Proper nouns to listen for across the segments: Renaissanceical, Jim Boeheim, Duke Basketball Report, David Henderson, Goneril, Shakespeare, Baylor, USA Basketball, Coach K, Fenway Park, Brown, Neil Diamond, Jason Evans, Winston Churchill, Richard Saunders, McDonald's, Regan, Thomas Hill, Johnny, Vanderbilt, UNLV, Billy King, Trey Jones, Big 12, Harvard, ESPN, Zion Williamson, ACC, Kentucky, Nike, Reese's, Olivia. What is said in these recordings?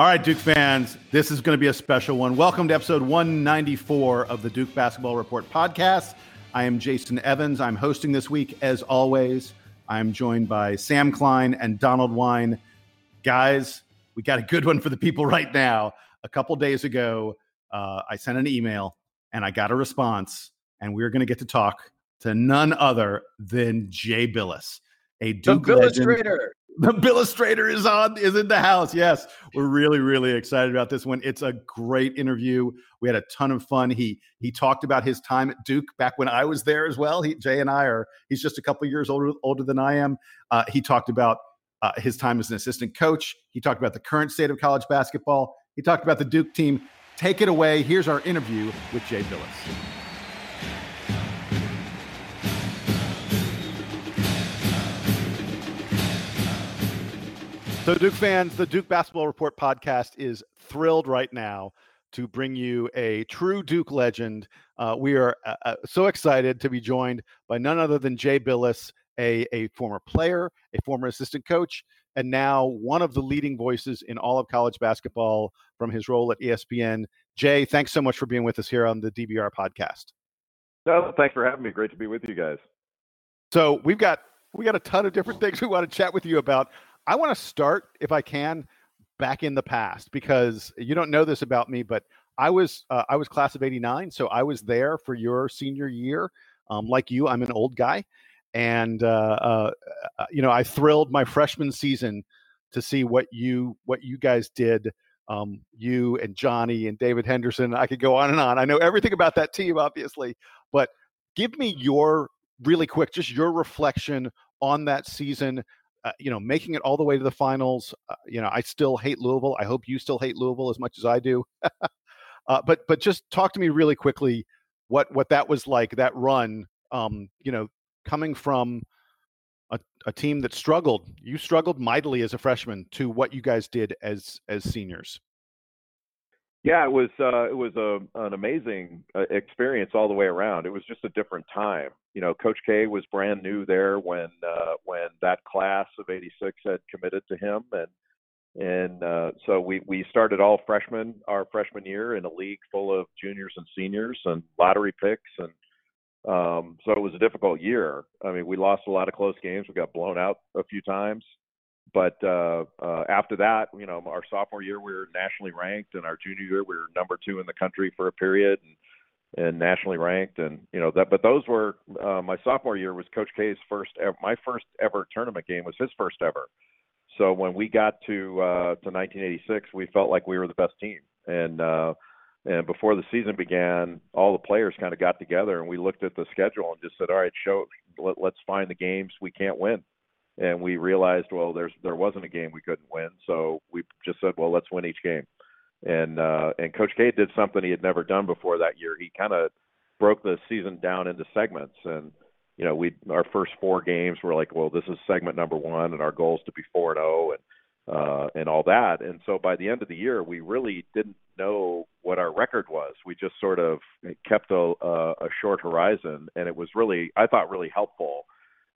All right, Duke fans, this is going to be a special one. Welcome to episode 194 of the Duke Basketball Report podcast. I am Jason Evans. I'm hosting this week, as always. I'm joined by Sam Klein and Donald Wine. Guys, we got a good one for the people right now. A couple days ago, I sent an email and I got a response, and we're going to get to talk to none other than Jay Bilas, a Duke legend. The Billustrator is in the house. Yes, we're really excited about this one. It's a great interview. We had a ton of fun. He talked about his time at Duke back when I was there as well. He's just a couple years older than I am. He talked about his time as an assistant coach. He talked about the current state of college basketball. He talked about the Duke team. Take it away. Here's our interview with Jay Bilas. So Duke fans, the Duke Basketball Report podcast is thrilled right now to bring you a true Duke legend. We are so excited to be joined by none other than Jay Bilas, a former player, a former assistant coach, and now one of the leading voices in all of college basketball from his role at ESPN. Jay, thanks so much for being with us here on the DBR podcast. No, thanks for having me. Great to be with you guys. So we got a ton of different things we want to chat with you about. I want to start, if I can, back in the past, because you don't know this about me, but I was class of '89, so I was there for your senior year. Like you, I'm an old guy, and I thrilled my freshman season to see what you guys did. You and Johnny and David Henderson. I could go on and on. I know everything about that team, obviously, but give me your reflection on that season. Making it all the way to the finals. I still hate Louisville. I hope you still hate Louisville as much as I do. But just talk to me really quickly what that was like, that run, coming from a team that struggled. You struggled mightily as a freshman to what you guys did as seniors. Yeah, it was an amazing experience all the way around. It was just a different time. Coach K was brand new there when that class of '86 had committed to him, and so we started all freshmen our freshman year in a league full of juniors and seniors and lottery picks, and so it was a difficult year. I mean, we lost a lot of close games. We got blown out a few times. But after that, our sophomore year, we were nationally ranked, and our junior year, we were number 2 in the country for a period and nationally ranked. And, that, but those were my sophomore year was Coach K's my first ever tournament game was his first ever. So when we got to 1986, we felt like we were the best team. And before the season began, all the players kind of got together and we looked at the schedule and just said, all right, let's find the games we can't win. And we realized, well, there wasn't a game we couldn't win, so we just said, well, let's win each game. And Coach K did something he had never done before that year. He kind of broke the season down into segments, and our first 4 games were like, well, this is segment number 1, and our goal is to be 4-0 and all that. And so by the end of the year, we really didn't know what our record was. We just sort of kept a short horizon, and it was really, I thought, really helpful.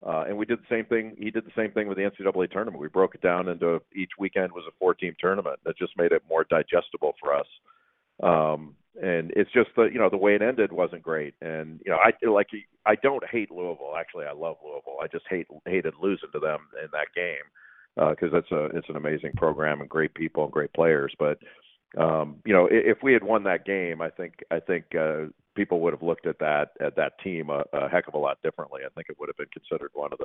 And we did the same thing. He did the same thing with the NCAA tournament. We broke it down into each weekend was a 4-team tournament. That just made it more digestible for us. And it's just the way it ended wasn't great. And I don't hate Louisville. Actually, I love Louisville. I just hated losing to them in that game because it's an amazing program and great people and great players. But if we had won that game, I think people would have looked at that team a heck of a lot differently. I think it would have been considered one of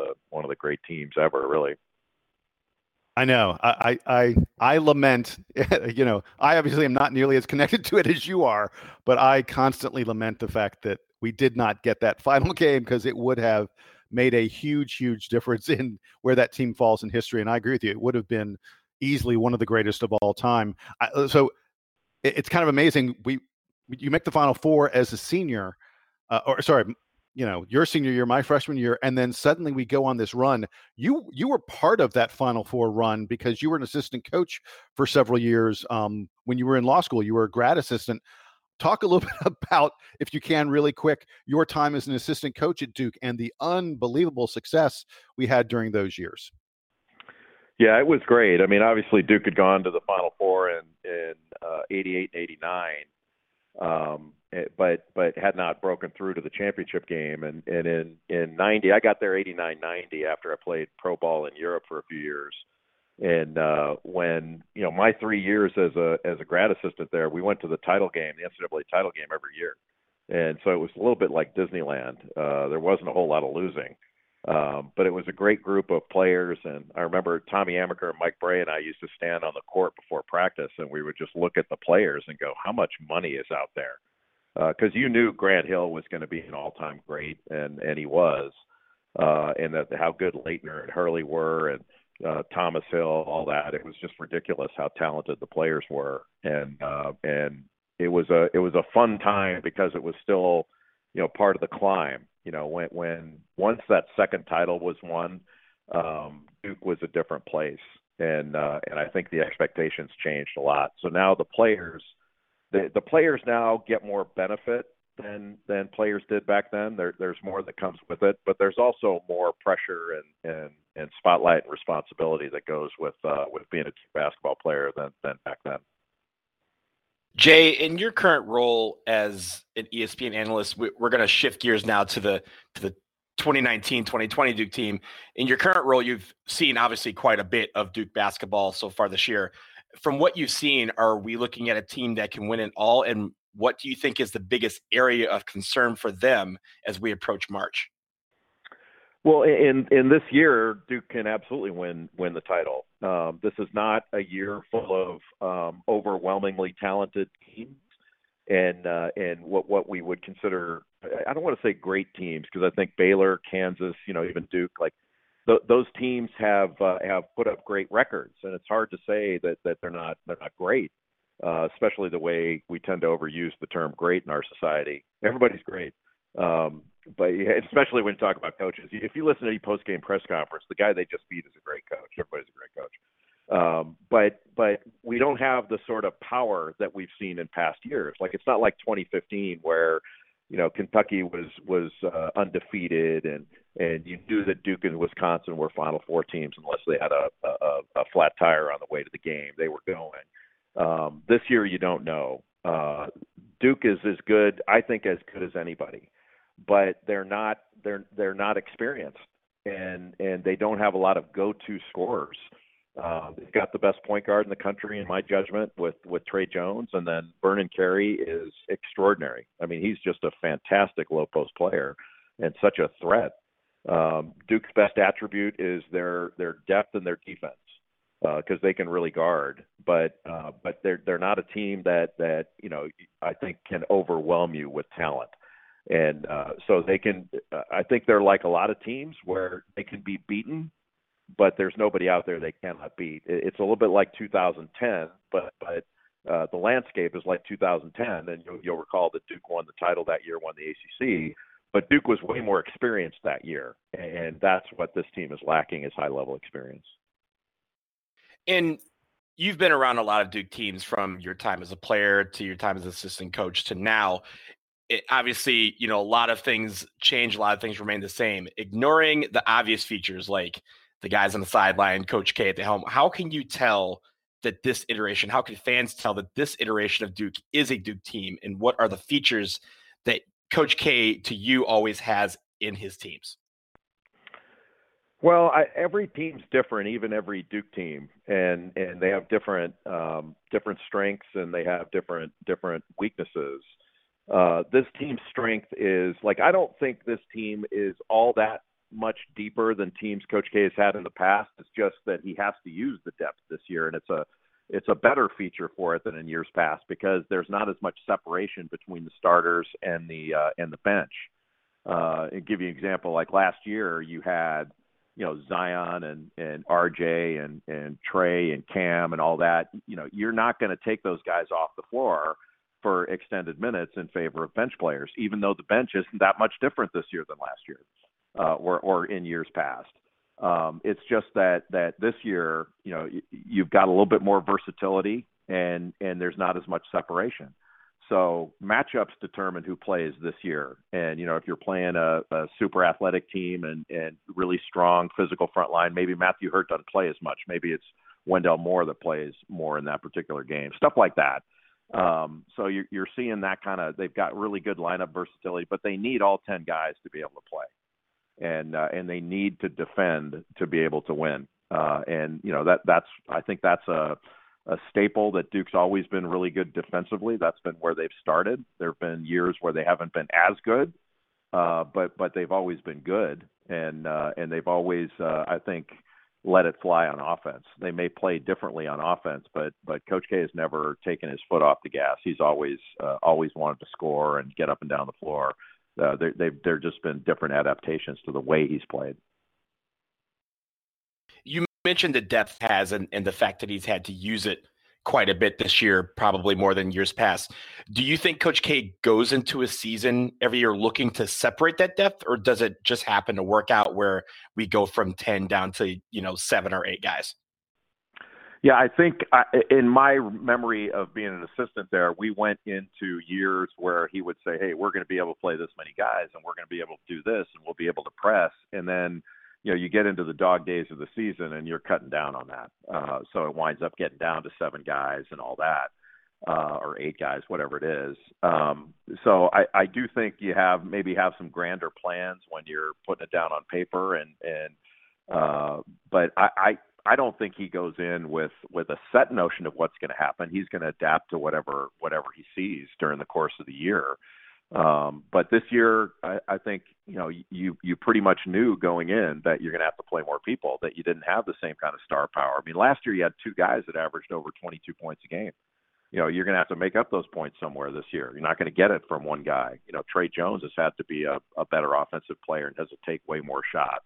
the great teams ever, really. I know. I lament, I obviously am not nearly as connected to it as you are, but I constantly lament the fact that we did not get that final game because it would have made a huge difference in where that team falls in history. And I agree with you. It would have been easily one of the greatest of all time. So it's kind of amazing. You make the Final Four as a senior, your senior year, my freshman year, and then suddenly we go on this run. You were part of that Final Four run because you were an assistant coach for several years when you were in law school. You were a grad assistant. Talk a little bit about, if you can, really quick, your time as an assistant coach at Duke and the unbelievable success we had during those years. Yeah, it was great. I mean, obviously Duke had gone to the Final Four in 88 and 89, but had not broken through to the championship game. And in 90, I got there 89-90 after I played pro ball in Europe for a few years. And when, you know, my 3 years as a grad assistant there, we went to the title game, the NCAA title game every year. And so it was a little bit like Disneyland. There wasn't a whole lot of losing. But it was a great group of players. And I remember Tommy Amaker and Mike Bray and I used to stand on the court before practice, and we would just look at the players and go, how much money is out there? Because you knew Grant Hill was going to be an all-time great, and he was, and that how good Leitner and Hurley were, and Thomas Hill, all that. It was just ridiculous how talented the players were. And it was a fun time because it was still, you know, part of the climb. You know, when once that second title was won, Duke was a different place, and I think the expectations changed a lot. So now the players now get more benefit than players did back then. There's more that comes with it, but there's also more pressure and spotlight and responsibility that goes with being a basketball player than back then. Jay, in your current role as an ESPN analyst, we're going to shift gears now to the 2019-2020 Duke team. In your current role, you've seen obviously quite a bit of Duke basketball so far this year. From what you've seen, are we looking at a team that can win it all? And what do you think is the biggest area of concern for them as we approach March? Well, in this year, Duke can absolutely win the title. This is not a year full of overwhelmingly talented teams and what we would consider, I don't want to say great teams, because I think Baylor, Kansas, you know, even Duke, like those teams have put up great records, and it's hard to say that they're not great. Especially the way we tend to overuse the term great in our society. Everybody's great. But especially when you talk about coaches, if you listen to any post-game press conference, the guy they just beat is a great coach. Everybody's a great coach. But we don't have the sort of power that we've seen in past years. Like, it's not like 2015 where, you know, Kentucky was undefeated and you knew that Duke and Wisconsin were Final Four teams unless they had a flat tire on the way to the game. They were going. This year, you don't know. Duke is as good, I think, as good as anybody, but they're not experienced, and they don't have a lot of go-to scorers. They've got the best point guard in the country, in my judgment, with Trey Jones, and then Vernon Carey is extraordinary. I mean, he's just a fantastic low-post player and such a threat. Duke's best attribute is their depth and their defense. Because they can really guard, but they're not a team that you know, I think can overwhelm you with talent, and so they can. I think they're like a lot of teams where they can be beaten, but there's nobody out there they cannot beat. It's a little bit like 2010, but the landscape is like 2010, and you'll recall that Duke won the title that year, won the ACC, but Duke was way more experienced that year, and that's what this team is lacking, is high level experience. And you've been around a lot of Duke teams from your time as a player to your time as assistant coach to now. Obviously, you know, a lot of things change. A lot of things remain the same. Ignoring the obvious features like the guys on the sideline, Coach K at the helm, how can you tell that this iteration, how can fans tell that this iteration of Duke is a Duke team? And what are the features that Coach K to you always has in his teams? Well, every team's different, even every Duke team, and they have different strengths, and they have different weaknesses. This team's strength is, like, I don't think this team is all that much deeper than teams Coach K has had in the past. It's just that he has to use the depth this year, and it's a better feature for it than in years past because there's not as much separation between the starters and the bench. And give you an example, like last year you had, you know, Zion and RJ and Trey and Cam and all that. You know, you're not going to take those guys off the floor for extended minutes in favor of bench players, even though the bench isn't that much different this year than last year or in years past. It's just that this year, you know, you've got a little bit more versatility and there's not as much separation. So matchups determine who plays this year. And, you know, if you're playing a super athletic team and really strong physical front line, maybe Matthew Hurt doesn't play as much. Maybe it's Wendell Moore that plays more in that particular game, stuff like that. So you're seeing that kind of, they've got really good lineup versatility, but they need all 10 guys to be able to play. And they need to defend to be able to win. And, you know, that's a staple that Duke's always been really good defensively. That's been where they've started. There have been years where they haven't been as good, but they've always been good. And they've always, I think, let it fly on offense. They may play differently on offense, but Coach K has never taken his foot off the gas. He's always wanted to score and get up and down the floor. They've just been different adaptations to the way he's played. You mentioned the depth has and the fact that he's had to use it quite a bit this year, probably more than years past. Do you think Coach K goes into a season every year looking to separate that depth, or does it just happen to work out where we go from 10 down to, you know, 7 or 8 guys? Yeah, I think in my memory of being an assistant there, we went into years where he would say, hey, we're going to be able to play this many guys and we're going to be able to do this and we'll be able to press. And then, you know, you get into the dog days of the season and you're cutting down on that. So it winds up getting down to 7 guys and all that, or 8 guys, whatever it is. So I do think you have some grander plans when you're putting it down on paper. But I don't think he goes in with a set notion of what's going to happen. He's going to adapt to whatever he sees during the course of the year. But this year, I think, you know, you pretty much knew going in that you're going to have to play more people, that you didn't have the same kind of star power. I mean, last year you had 2 guys that averaged over 22 points a game. You know, you're going to have to make up those points somewhere this year. You're not going to get it from one guy. You know, Trey Jones has had to be a better offensive player and has to take way more shots.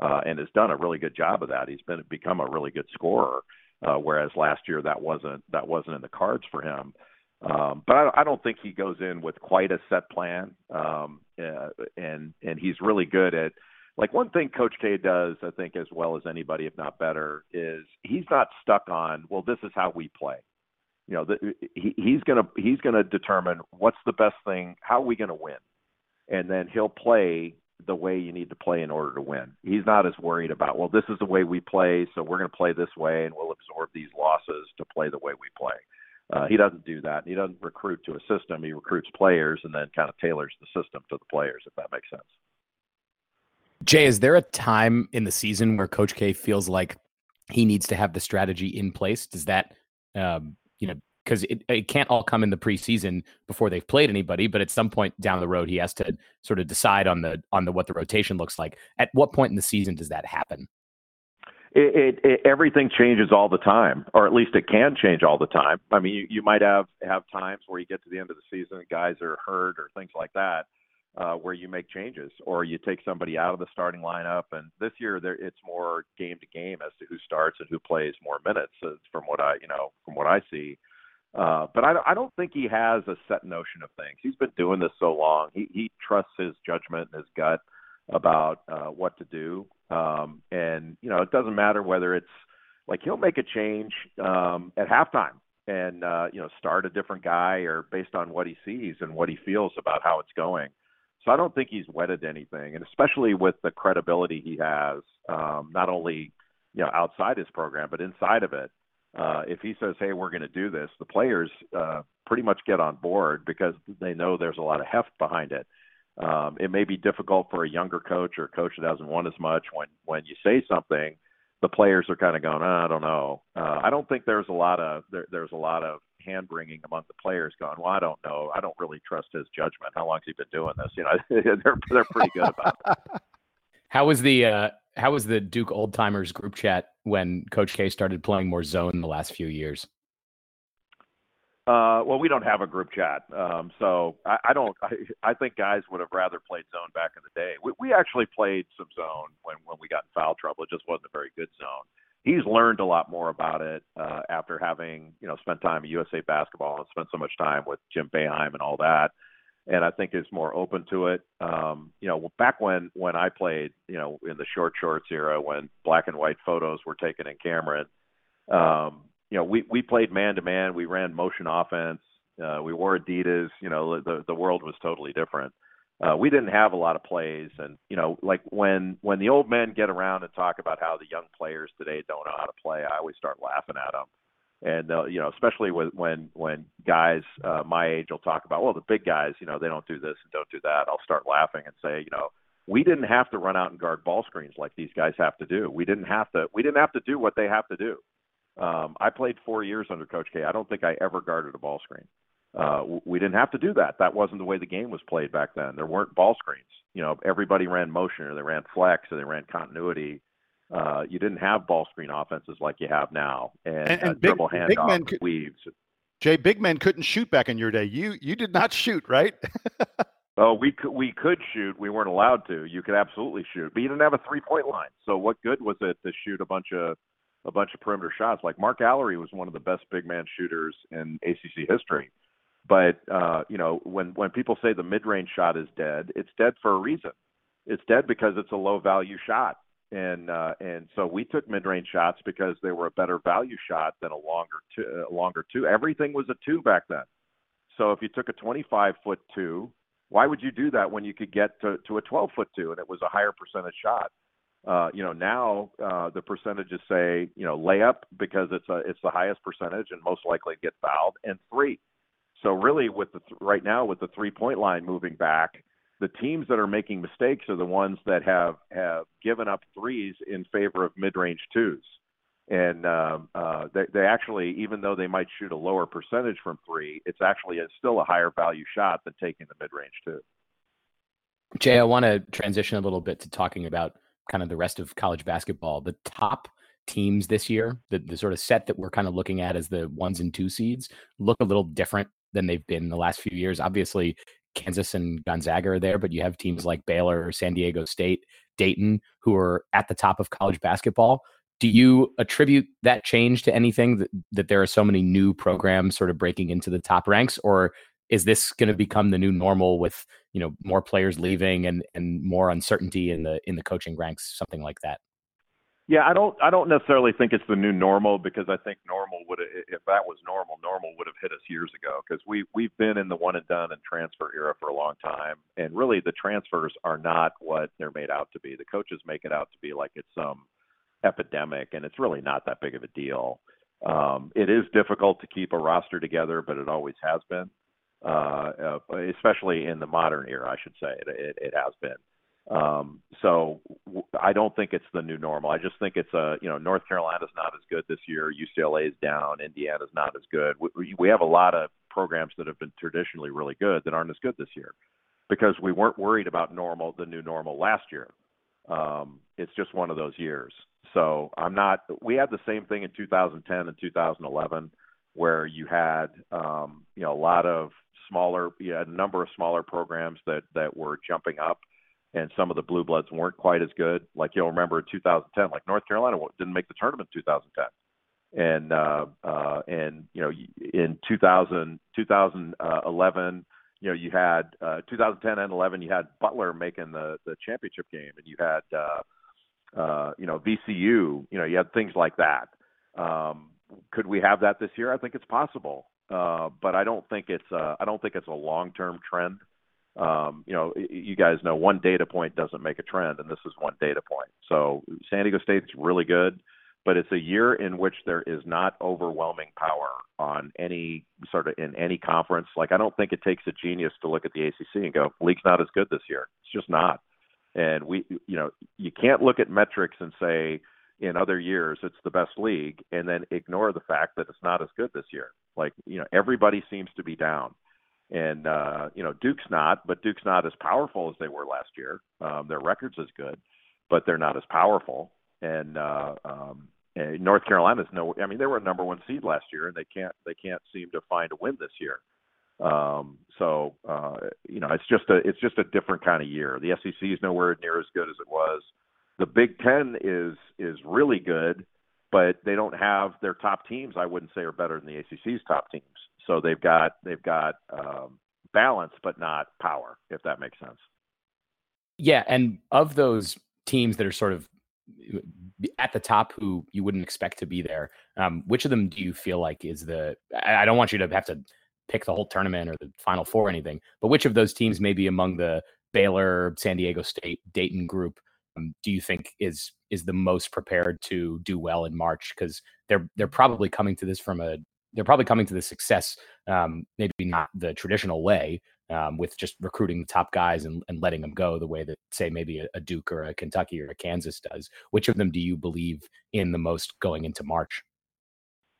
And has done a really good job of that. He's become a really good scorer, whereas last year that wasn't in the cards for him. But I don't think he goes in with quite a set plan. And he's really good at, like, one thing Coach K does, I think, as well as anybody, if not better, is he's not stuck on, well, this is how we play. You know, he's gonna determine what's the best thing, how are we gonna win, and then he'll play the way you need to play in order to win. He's not as worried about, well, this is the way we play, so we're going to play this way and we'll absorb these losses to play the way we play. He doesn't do that. He doesn't recruit to a system. He recruits players and then kind of tailors the system to the players, if that makes sense. Jay, is there a time in the season where Coach K feels like he needs to have the strategy in place? Does that, because it can't all come in the preseason before they've played anybody, but at some point down the road, he has to sort of decide on what the rotation looks like. At what point in the season does that happen? It everything changes all the time, or at least it can change all the time. I mean, you might have times where you get to the end of the season, guys are hurt or things like that, where you make changes or you take somebody out of the starting lineup. And this year it's more game to game as to who starts and who plays more minutes, from what I see. But I don't think he has a set notion of things. He's been doing this so long. He trusts his judgment and his gut about what to do. And, you know, it doesn't matter whether it's like he'll make a change at halftime and, start a different guy or based on what he sees and what he feels about how it's going. So I don't think he's wedded to anything. And especially with the credibility he has, not only, you know, outside his program, but inside of it. If he says, hey, we're going to do this, the players pretty much get on board because they know there's a lot of heft behind it. It may be difficult for a younger coach or a coach that hasn't won as much when you say something, the players are kind of going, I don't know. I don't think there's a lot of hand-wringing among the players going, well, I don't know. I don't really trust his judgment. How long has he been doing this? You know, they're pretty good about it. How was the Duke Old Timers group chat when Coach K started playing more zone the last few years? Well, we don't have a group chat. So I think guys would have rather played zone back in the day. We actually played some zone when we got in foul trouble. It just wasn't a very good zone. He's learned a lot more about it after having, you know, spent time at USA Basketball and spent so much time with Jim Boeheim and all that. And I think is more open to it. Back when I played, you know, in the short shorts era, when black and white photos were taken in Cameron, we played man to man. We ran motion offense. We wore Adidas. You know, the world was totally different. We didn't have a lot of plays, and you know, like when the old men get around and talk about how the young players today don't know how to play, I always start laughing at them. And you know, especially when guys my age will talk about, well, the big guys, you know, they don't do this and don't do that. I'll start laughing and say, you know, we didn't have to run out and guard ball screens like these guys have to do. We didn't have to do what they have to do. I played 4 years under Coach K. I don't think I ever guarded a ball screen. We didn't have to do that. That wasn't the way the game was played back then. There weren't ball screens. You know, everybody ran motion, or they ran flex, or they ran continuity. You didn't have ball screen offenses like you have now, and dribble handoff weaves. Jay, big men couldn't shoot back in your day. You did not shoot, right? Oh, we could shoot. We weren't allowed to. You could absolutely shoot, but you didn't have a 3-point line. So what good was it to shoot a bunch of perimeter shots? Like Mark Allery was one of the best big man shooters in ACC history. But, you know, when people say the mid-range shot is dead, it's dead for a reason. It's dead because it's a low-value shot. And so we took mid-range shots because they were a better value shot than a longer two. Everything was a two back then. So if you took a 25-foot two, why would you do that when you could get to a 12-foot two and it was a higher percentage shot? You know, now the percentages say, you know, layup because it's the highest percentage and most likely to get fouled, and three. So really, right now with the 3-point line moving back, the teams that are making mistakes are the ones that have given up threes in favor of mid-range twos, and they actually, even though they might shoot a lower percentage from three, it's still a higher value shot than taking the mid-range two. Jay, I want to transition a little bit to talking about kind of the rest of college basketball. The top teams this year, the sort of set that we're kind of looking at as the 1s and 2 seeds, look a little different than they've been the last few years. Obviously, Kansas and Gonzaga are there, but you have teams like Baylor or San Diego State, Dayton, who are at the top of college basketball. Do you attribute that change to anything, that there are so many new programs sort of breaking into the top ranks, or is this going to become the new normal with, you know, more players leaving and more uncertainty in the coaching ranks, something like that? Yeah, I don't necessarily think it's the new normal, because I think normal would have hit us years ago, because we've been in the one and done and transfer era for a long time, and really the transfers are not what they're made out to be. The coaches make it out to be like it's some epidemic, and it's really not that big of a deal. It is difficult to keep a roster together, but it always has been, especially in the modern era, I should say. It has been. So I don't think it's the new normal. I just think it's you know, North Carolina's not as good this year. UCLA's down. Indiana's not as good. We have a lot of programs that have been traditionally really good that aren't as good this year, because we weren't worried about the new normal last year. It's just one of those years. So we had the same thing in 2010 and 2011, where you had, you know, a number of smaller programs that were jumping up. And some of the blue bloods weren't quite as good. Like, you'll remember in 2010, like North Carolina didn't make the tournament in 2010. And, you know, in 2011, you know, you had 2010 and 11, you had Butler making the championship game, and you had, you know, VCU, you know, you had things like that. Could we have that this year? I think it's possible. But I don't think it's a long-term trend. You know, you guys know one data point doesn't make a trend, and this is one data point. So San Diego State's really good, but it's a year in which there is not overwhelming power on any sort of in any conference. Like, I don't think it takes a genius to look at the ACC and go, league's not as good this year. It's just not. And you know, you can't look at metrics and say in other years it's the best league and then ignore the fact that it's not as good this year. Like, you know, everybody seems to be down. And, you know, Duke's not as powerful as they were last year. Their record's as good, but they're not as powerful. And, North Carolina's I mean, they were a number one seed last year, and they can't seem to find a win this year. So, you know, it's just a different kind of year. The SEC is nowhere near as good as it was. The Big Ten is really good, but they don't have their top teams. I wouldn't say are better than the ACC's top teams. So they've got balance, but not power, if that makes sense. Yeah, and of those teams that are sort of at the top who you wouldn't expect to be there, which of them do you feel like is I don't want you to have to pick the whole tournament or the Final Four or anything, but which of those teams may be among the Baylor, San Diego State, Dayton group do you think is the most prepared to do well in March? Because they're probably coming to this from success, maybe not the traditional way, with just recruiting the top guys and letting them go the way that, say, maybe a Duke or a Kentucky or a Kansas does. Which of them do you believe in the most going into March?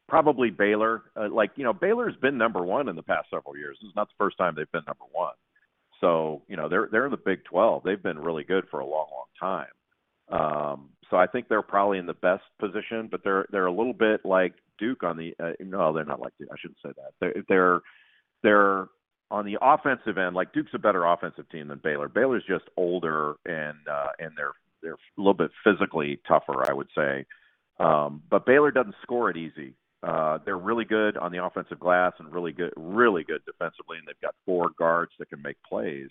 Probably Baylor. Baylor's been number one in the past several years. This is not the first time they've been number one. So, they're in the Big 12. They've been really good for a long, long time. So I think they're probably in the best position, but they're a little bit like Duke on the no, they're not like Duke. I shouldn't say that. They're on the offensive end. Like Duke's a better offensive team than Baylor. Baylor's just older and they're a little bit physically tougher, I would say. But Baylor doesn't score it easy. They're really good on the offensive glass and really good defensively, and they've got four guards that can make plays.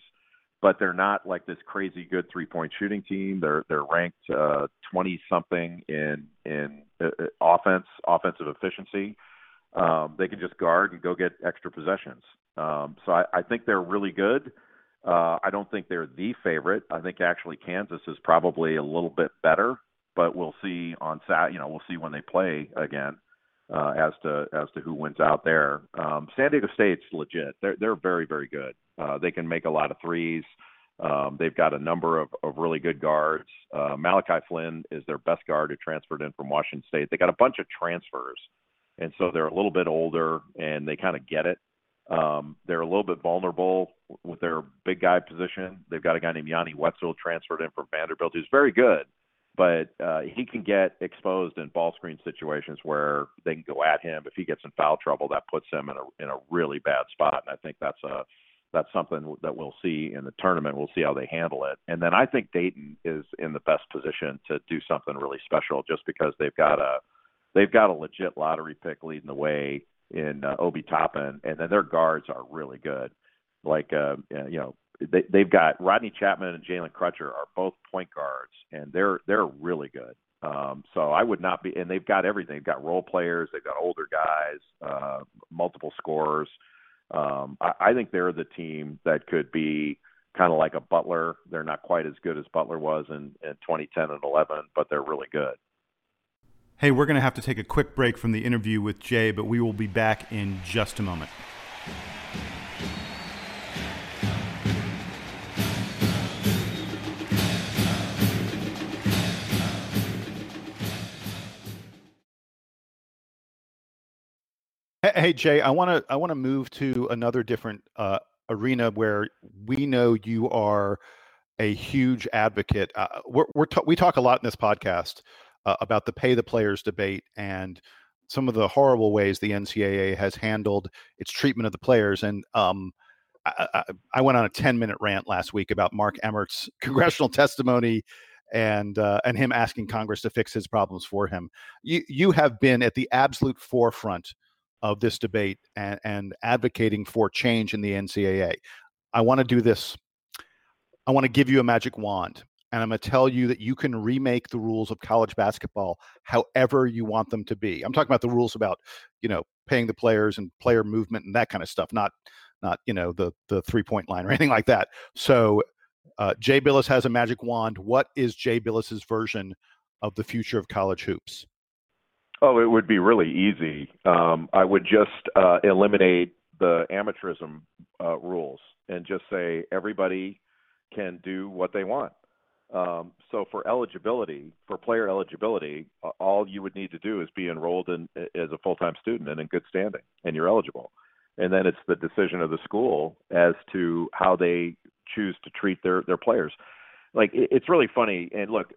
But they're not like this crazy good three-point shooting team. They're ranked 20-something in offensive efficiency. They can just guard and go get extra possessions. So I think they're really good. I don't think they're the favorite. I think actually Kansas is probably a little bit better, but we'll see on Saturday. We'll see when they play again as to who wins out there. San Diego State's legit. They're very, very good. They can make a lot of threes. They've got a number of really good guards. Malachi Flynn is their best guard, who transferred in from Washington State. They got a bunch of transfers, and so they're a little bit older, and they kind of get it. They're a little bit vulnerable with their big guy position. They've got a guy named Yanni Wetzel transferred in from Vanderbilt, who's very good, but he can get exposed in ball screen situations where they can go at him. If he gets in foul trouble, that puts him in a really bad spot, and I think that's something that we'll see in the tournament. We'll see how they handle it. And then I think Dayton is in the best position to do something really special, just because they've got a legit lottery pick leading the way in Obi Toppin. And then their guards are really good. Like, they've got Rodney Chapman and Jalen Crutcher are both point guards, and they're really good. So I would not be, and they've got everything. They've got role players. They've got older guys, multiple scorers. I think they're the team that could be kind of like a Butler. They're not quite as good as Butler was in 2010 and 11, but they're really good. Hey, we're going to have to take a quick break from the interview with Jay, but we will be back in just a moment. Hey, Jay, I want to move to another different arena where we know you are a huge advocate. We talk a lot in this podcast about the pay the players debate and some of the horrible ways the NCAA has handled its treatment of the players. And I went on a 10-minute rant last week about Mark Emmert's congressional testimony and him asking Congress to fix his problems for him. You have been at the absolute forefront of this debate and advocating for change in the NCAA. I want to do this. I want to give you a magic wand, and I'm going to tell you that you can remake the rules of college basketball however you want them to be. I'm talking about the rules about, paying the players and player movement and that kind of stuff, not the three-point line or anything like that. So Jay Bilas has a magic wand. What is Jay Bilas's version of the future of college hoops? Oh, it would be really easy. I would just eliminate the amateurism rules and just say everybody can do what they want. So for player eligibility, all you would need to do is be enrolled as a full-time student and in good standing, and you're eligible. And then it's the decision of the school as to how they choose to treat their players. Like, it's really funny. And look,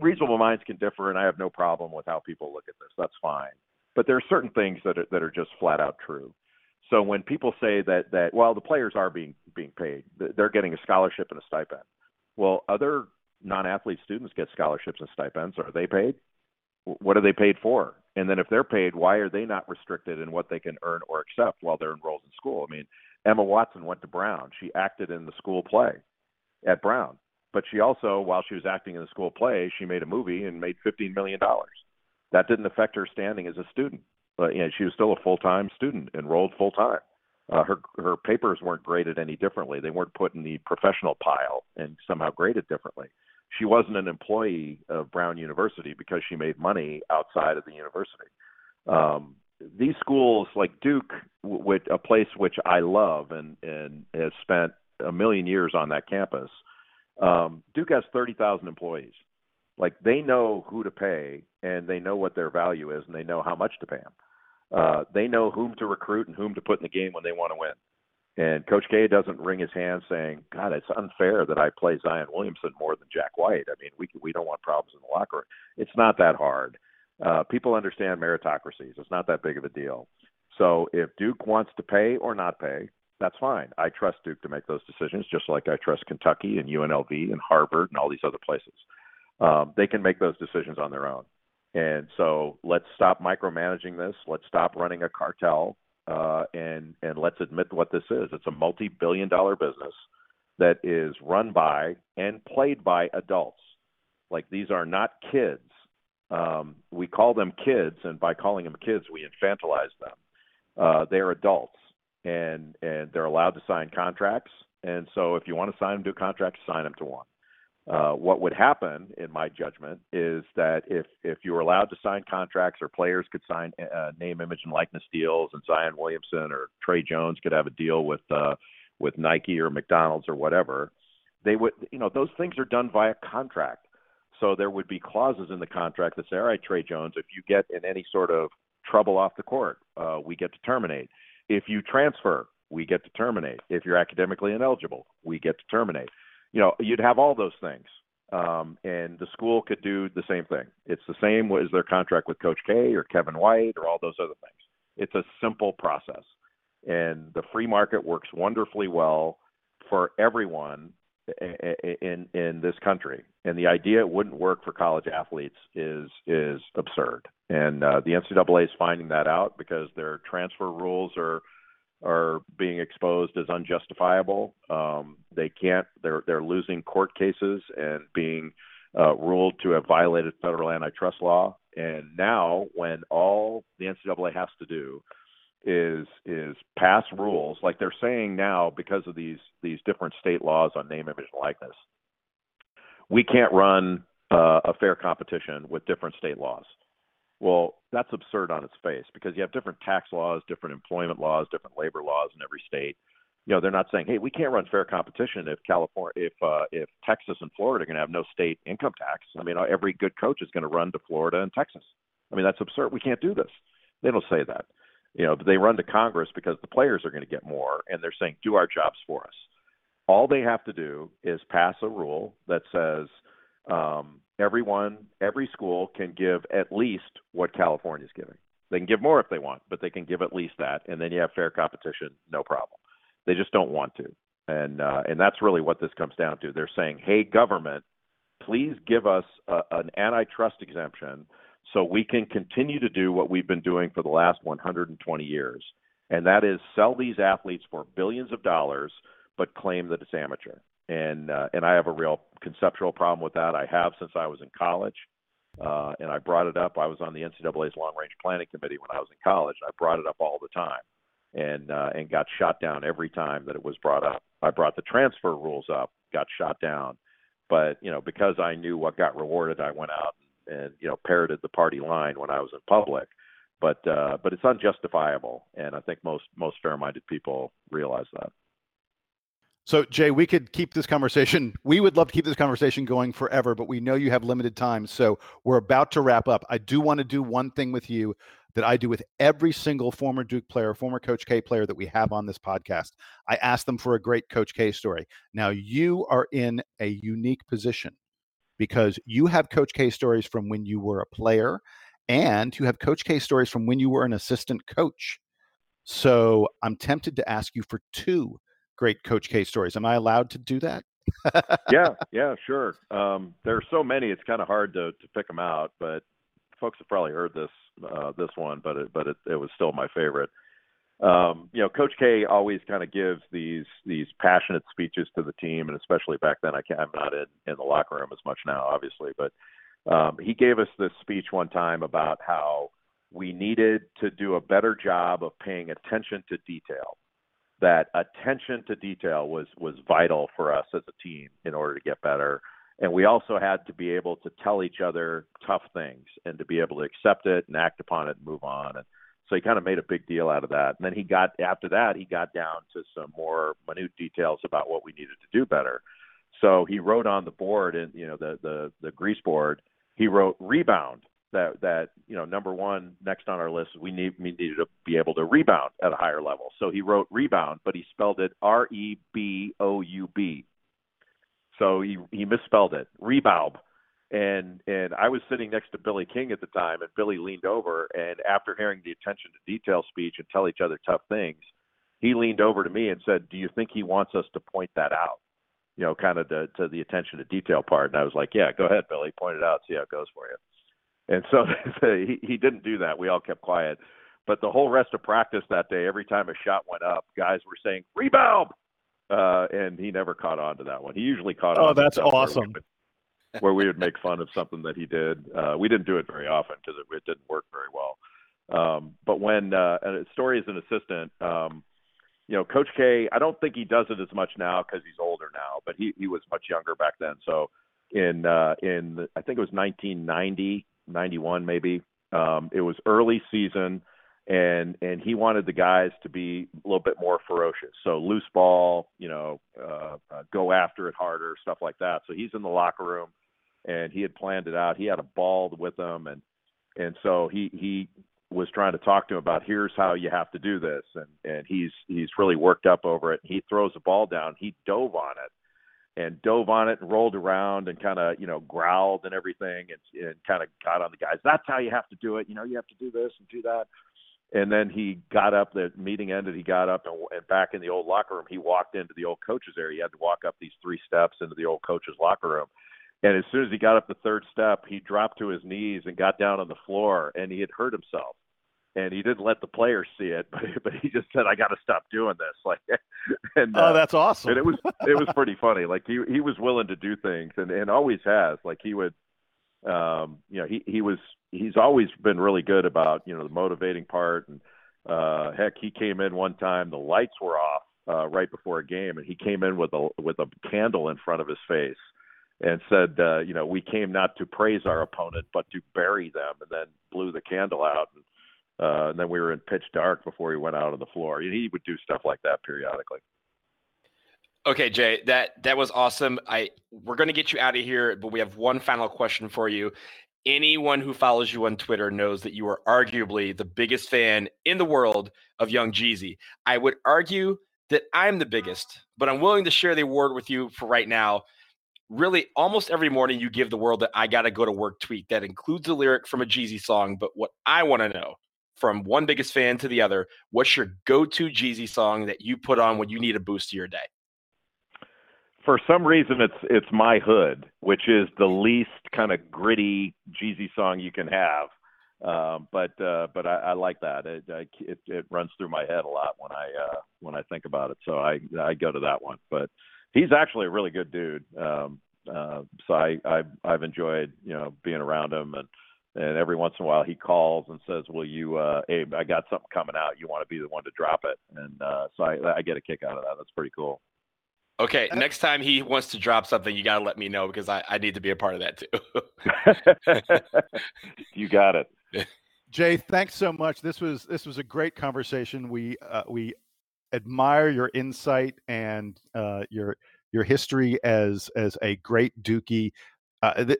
reasonable minds can differ, and I have no problem with how people look at this. That's fine. But there are certain things that are just flat out true. So when people say that the players are being paid, they're getting a scholarship and a stipend. Well, other non-athlete students get scholarships and stipends. Are they paid? What are they paid for? And then if they're paid, why are they not restricted in what they can earn or accept while they're enrolled in school? I mean, Emma Watson went to Brown. She acted in the school play at Brown. But she also, while she was acting in the school play, she made a movie and made $15 million. That didn't affect her standing as a student. But she was still a full-time student, enrolled full-time. her papers weren't graded any differently. They weren't put in the professional pile and somehow graded differently. She wasn't an employee of Brown University because she made money outside of the university. These schools like Duke, with a place which I love and has spent a million years on that campus, Duke has 30,000 employees. Like, they know who to pay, and they know what their value is, and they know how much to pay them. They know whom to recruit and whom to put in the game when they want to win. And Coach K doesn't wring his hands saying, God, it's unfair that I play Zion Williamson more than Jack White. I mean, we don't want problems in the locker room. It's not that hard. People understand meritocracies. It's not that big of a deal. So if Duke wants to pay or not pay, that's fine. I trust Duke to make those decisions, just like I trust Kentucky and UNLV and Harvard and all these other places. They can make those decisions on their own. And so let's stop micromanaging this. Let's stop running a cartel, and let's admit what this is. It's a multi-billion dollar business that is run by and played by adults. Like, these are not kids. We call them kids, and by calling them kids, we infantilize them. They're adults, and they're allowed to sign contracts. And so if you want to sign them to a contract, sign them to one. What would happen, in my judgment, is that if you were allowed to sign contracts, or players could sign name, image, and likeness deals, and Zion Williamson or Trey Jones could have a deal with Nike or McDonald's or whatever, they would, those things are done via contract. So there would be clauses in the contract that say, all right, Trey Jones, if you get in any sort of trouble off the court, we get to terminate. If you transfer, we get to terminate. If you're academically ineligible, we get to terminate. You'd have all those things, and the school could do the same thing. It's the same as their contract with Coach K or Kevin White or all those other things. It's a simple process, and the free market works wonderfully well for everyone in this country. And the idea it wouldn't work for college athletes is absurd. And the NCAA is finding that out because their transfer rules are being exposed as unjustifiable. They're losing court cases and being ruled to have violated federal antitrust law. And now, when all the NCAA has to do is pass rules, like they're saying now, because of these different state laws on name, image, and likeness, we can't run a fair competition with different state laws. Well, that's absurd on its face, because you have different tax laws, different employment laws, different labor laws in every state. They're not saying, hey, we can't run fair competition if Texas and Florida are going to have no state income tax. I mean, every good coach is going to run to Florida and Texas. I mean, that's absurd. We can't do this. They don't say that. But they run to Congress because the players are going to get more, and they're saying, do our jobs for us. All they have to do is pass a rule that says every school can give at least what California is giving. They can give more if they want, but they can give at least that. And then you have fair competition, no problem. They just don't want to. And that's really what this comes down to. They're saying, hey, government, please give us an antitrust exemption so we can continue to do what we've been doing for the last 120 years. And that is sell these athletes for billions of dollars, but claim that it's amateur. And I have a real conceptual problem with that. I have since I was in college, and I brought it up. I was on the NCAA's long-range planning committee when I was in college. I brought it up all the time, and got shot down every time that it was brought up. I brought the transfer rules up, got shot down, but because I knew what got rewarded, I went out and parroted the party line when I was in public. But it's unjustifiable, and I think most fair-minded people realize that. So, Jay, we would love to keep this conversation going forever, but we know you have limited time, so we're about to wrap up. I do want to do one thing with you that I do with every single former Duke player, former Coach K player that we have on this podcast. I ask them for a great Coach K story. Now, you are in a unique position because you have Coach K stories from when you were a player, and you have Coach K stories from when you were an assistant coach. So I'm tempted to ask you for two great Coach K stories. Am I allowed to do that? Yeah, sure. There are so many, it's kind of hard to pick them out, but folks have probably heard this one, but it was still my favorite. Coach K always kind of gives these passionate speeches to the team, and especially back then, I'm not in the locker room as much now, obviously, but he gave us this speech one time about how we needed to do a better job of paying attention to detail. that attention to detail was vital for us as a team in order to get better. And we also had to be able to tell each other tough things and to be able to accept it and act upon it and move on. And so he kind of made a big deal out of that. And then after that, he got down to some more minute details about what we needed to do better. So he wrote on the board, and the grease board, he wrote rebound. That number one next on our list, we needed to be able to rebound at a higher level. So he wrote rebound, but he spelled it R-E-B-O-U-B. So he misspelled it, rebound. And I was sitting next to Billy King at the time, and Billy leaned over, and after hearing the attention to detail speech and tell each other tough things, he leaned over to me and said, "Do you think he wants us to point that out?" Kind of to the attention to detail part. And I was like, "Yeah, go ahead, Billy, point it out, see how it goes for you." And so he didn't do that. We all kept quiet. But the whole rest of practice that day, every time a shot went up, guys were saying, "Rebound!" And he never caught on to that one. He usually caught on. Oh, that's awesome. Where we would make fun of something that he did. We didn't do it very often because it didn't work very well. But when story as an assistant, Coach K, I don't think he does it as much now because he's older now, but he was much younger back then. So in I think it was 1990, 91 maybe. It was early season, and he wanted the guys to be a little bit more ferocious. So loose ball, go after it harder, stuff like that. So he's in the locker room, and he had planned it out. He had a ball with him, and so he was trying to talk to him about, here's how you have to do this, and he's really worked up over it. He throws the ball down. He dove on it and rolled around and kind of, growled and everything and kind of got on the guys. That's how you have to do it. You have to do this and do that. And then he got up, the meeting ended, he got up and back in the old locker room, he walked into the old coach's area. He had to walk up these three steps into the old coach's locker room. And as soon as he got up the third step, he dropped to his knees and got down on the floor, and he had hurt himself. And he didn't let the players see it, but he just said, "I got to stop doing this." That's awesome. And it was pretty funny. Like he was willing to do things, and always has. Like he would, he's always been really good about the motivating part. And heck, he came in one time, the lights were off right before a game, and he came in with a candle in front of his face and said, "We came not to praise our opponent, but to bury them," and then blew the candle out. And then we were in pitch dark before he went out on the floor. He would do stuff like that periodically. Okay, Jay, that was awesome. We're going to get you out of here, but we have one final question for you. Anyone who follows you on Twitter knows that you are arguably the biggest fan in the world of Young Jeezy. I would argue that I'm the biggest, but I'm willing to share the award with you for right now. Really, almost every morning you give the world that "I got to go to work" tweet that includes a lyric from a Jeezy song. But what I want to know, from one biggest fan to the other, what's your go-to Jeezy song that you put on when you need a boost to your day? For some reason, it's "My Hood," which is the least kind of gritty Jeezy song you can have. But I like that. It runs through my head a lot when I think about it. So I go to that one. But he's actually a really good dude. So I've enjoyed being around him. And every once in a while he calls and says, "Will you, Abe, I got something coming out. You want to be the one to drop it?" And so I get a kick out of that. That's pretty cool. Okay. Next time he wants to drop something, you got to let me know because I need to be a part of that too. You got it. Jay, thanks so much. This was a great conversation. We admire your insight and your history as a great Dookie.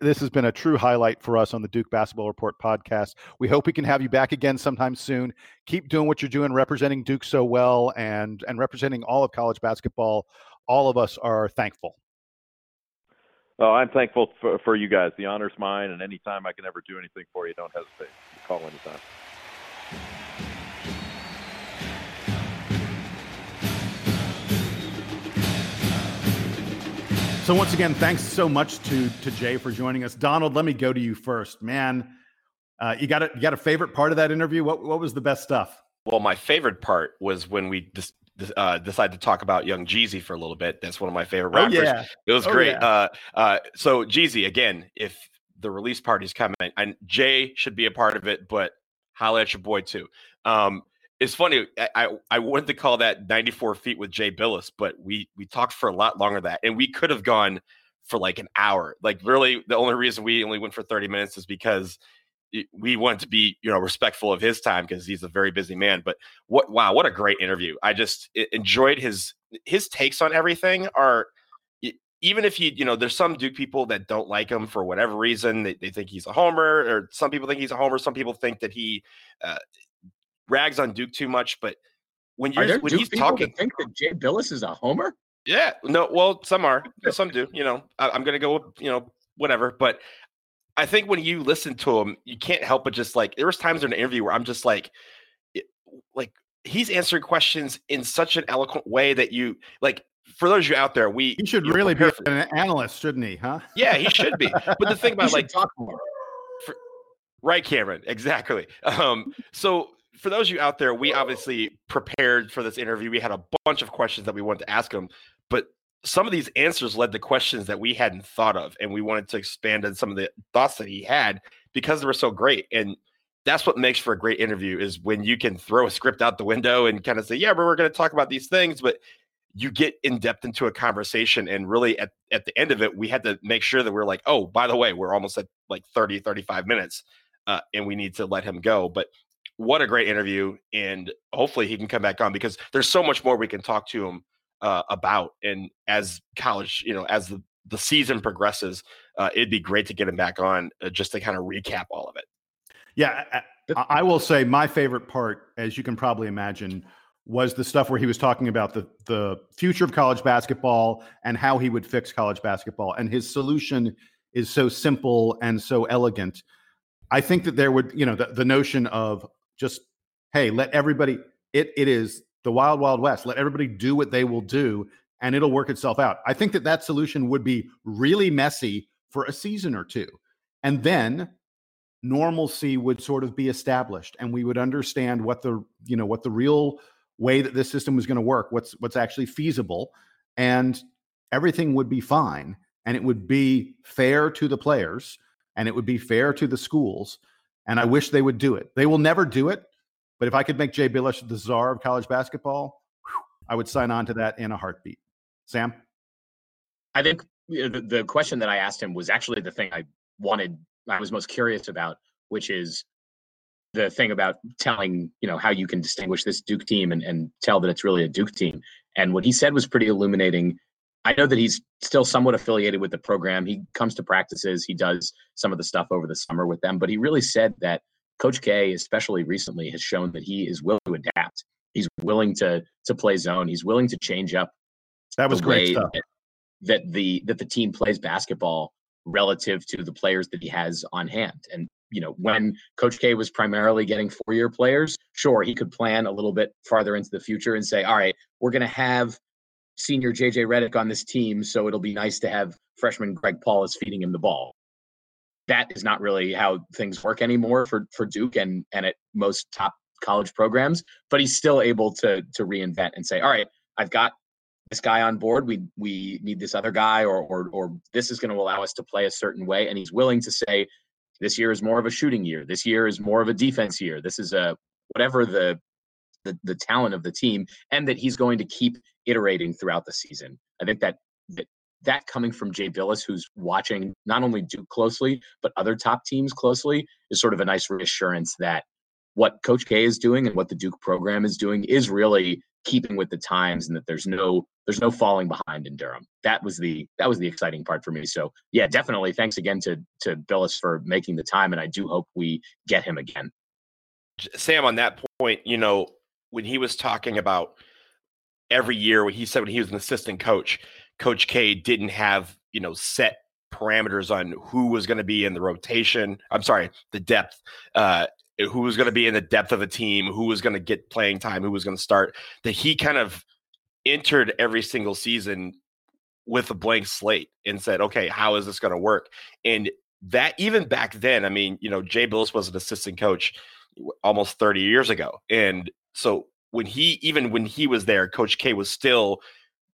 This has been a true highlight for us on the Duke Basketball Report podcast. We hope we can have you back again sometime soon. Keep doing what you're doing, representing Duke so well and representing all of college basketball. All of us are thankful. Oh, I'm thankful for you guys. The honor's mine, and anytime I can ever do anything for you, don't hesitate. Call anytime. So once again, thanks so much to Jay for joining us. Donald, let me go to you first, man. You got a favorite part of that interview? What was the best stuff? Well, my favorite part was when we decided to talk about Young Jeezy for a little bit. That's one of my favorite rappers. Oh, yeah. It was great. Yeah. So Jeezy, again, if the release party's coming, and Jay should be a part of it, but holla at your boy too. It's funny. I wanted to call that 94 feet with Jay Bilas, but we talked for a lot longer than that, and we could have gone for like an hour. Like really, the only reason we only went for 30 minutes is because we wanted to be, you know, respectful of his time because he's a very busy man. But what a great interview! I just enjoyed his takes on everything. Are even if there's some Duke people that don't like him for whatever reason. They think he's a homer, or some people think he's a homer. Some people think that he rags on Duke too much. But when he's talking, that think that Jay Bilas is a homer. Yeah, no, well, some are, some do. I'm gonna go with whatever, but. I think when you listen to him, you can't help but just like there was times in an interview where I'm just like he's answering questions in such an eloquent way that you like. For those of you out there, he should really be an analyst, shouldn't he? Huh? Yeah, he should be. But the thing about like talk more, right, Cameron? Exactly. So for those of you out there, we obviously prepared for this interview. We had a bunch of questions that we wanted to ask him, but. Some of these answers led to questions that we hadn't thought of, and we wanted to expand on some of the thoughts that he had because they were so great. And that's what makes for a great interview is when you can throw a script out the window and kind of say, yeah, but we're going to talk about these things, but you get in depth into a conversation. And really at the end of it, we had to make sure that we're like, oh, by the way, we're almost at like 30, 35 minutes and we need to let him go. But what a great interview. And hopefully he can come back on because there's so much more we can talk to him about. And as college, as the season progresses, it'd be great to get him back on just to kind of recap all of it. Yeah. I will say my favorite part, as you can probably imagine, was the stuff where he was talking about the future of college basketball and how he would fix college basketball. And his solution is so simple and so elegant. I think that there would, the notion of just, hey, let everybody, it is the wild, wild west. Let everybody do what they will do, and it'll work itself out. I think that solution would be really messy for a season or two. And then normalcy would sort of be established, and we would understand what the real way that this system was going to work, what's actually feasible, and everything would be fine. And it would be fair to the players, and it would be fair to the schools. And I wish they would do it. They will never do it. But if I could make Jay Bilas the czar of college basketball, I would sign on to that in a heartbeat. Sam? I think the question that I asked him was actually the thing I was most curious about, which is the thing about telling, how you can distinguish this Duke team and tell that it's really a Duke team. And what he said was pretty illuminating. I know that he's still somewhat affiliated with the program. He comes to practices. He does some of the stuff over the summer with them. But he really said that Coach K, especially recently, has shown that he is willing to adapt. He's willing to play zone. He's willing to change up. That was great stuff. That the team plays basketball relative to the players that he has on hand. And when Coach K was primarily getting four-year players, sure, he could plan a little bit farther into the future and say, all right, we're going to have senior JJ Redick on this team, so it'll be nice to have freshman Greg Paulus feeding him the ball. That is not really how things work anymore for Duke and at most top college programs, but he's still able to reinvent and say, all right, I've got this guy on board. We need this other guy or this is going to allow us to play a certain way. And he's willing to say, this year is more of a shooting year. This year is more of a defense year. This is whatever the talent of the team, and that he's going to keep iterating throughout the season. I think that coming from Jay Bilas, who's watching not only Duke closely, but other top teams closely, is sort of a nice reassurance that what Coach K is doing and what the Duke program is doing is really keeping with the times, and that there's no falling behind in Durham. That was the exciting part for me. So yeah, definitely. Thanks again to Bilas for making the time. And I do hope we get him again. Sam, on that point, when he was talking about every year, when he said when he was an assistant coach, Coach K didn't have, set parameters on who was going to be in the rotation. I'm sorry, the depth, who was going to be in the depth of a team, who was going to get playing time, who was going to start, that he kind of entered every single season with a blank slate and said, okay, how is this going to work? And that even back then, I mean, Jay Bilas was an assistant coach almost 30 years ago. And so when he was there, Coach K was still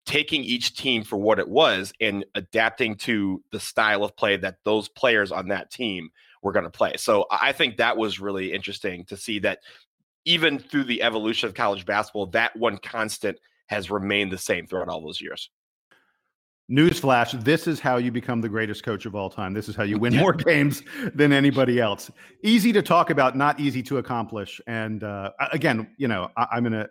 taking each team for what it was and adapting to the style of play that those players on that team were going to play. So I think that was really interesting to see that even through the evolution of college basketball, that one constant has remained the same throughout all those years. Newsflash, this is how you become the greatest coach of all time. This is how you win more games than anybody else. Easy to talk about, not easy to accomplish. And again, you know, I'm going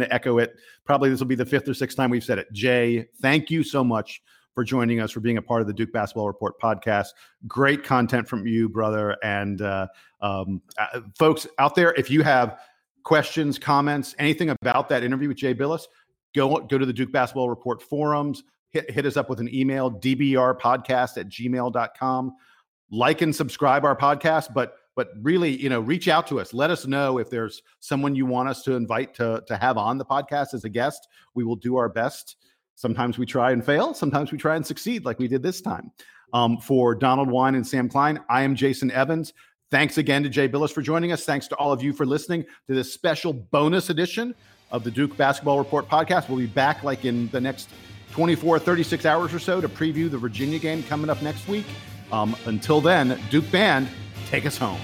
to echo it. Probably this will be the fifth or sixth time we've said it. Jay, thank you so much for joining us, for being a part of the Duke Basketball Report podcast. Great content from you, brother. And folks out there, if you have questions, comments, anything about that interview with Jay Bilas, go to the Duke Basketball Report forums. Hit us up with an email, dbrpodcast@gmail.com. Like and subscribe our podcast, but really, you know, reach out to us. Let us know if there's someone you want us to invite to have on the podcast as a guest. We will do our best. Sometimes we try and fail. Sometimes we try and succeed like we did this time. For Donald Wine and Sam Klein, I am Jason Evans. Thanks again to Jay Bilas for joining us. Thanks to all of you for listening to this special bonus edition of the Duke Basketball Report podcast. We'll be back like in the next 36 hours or so to preview the Virginia game coming up next week. Until then, Duke Band, take us home.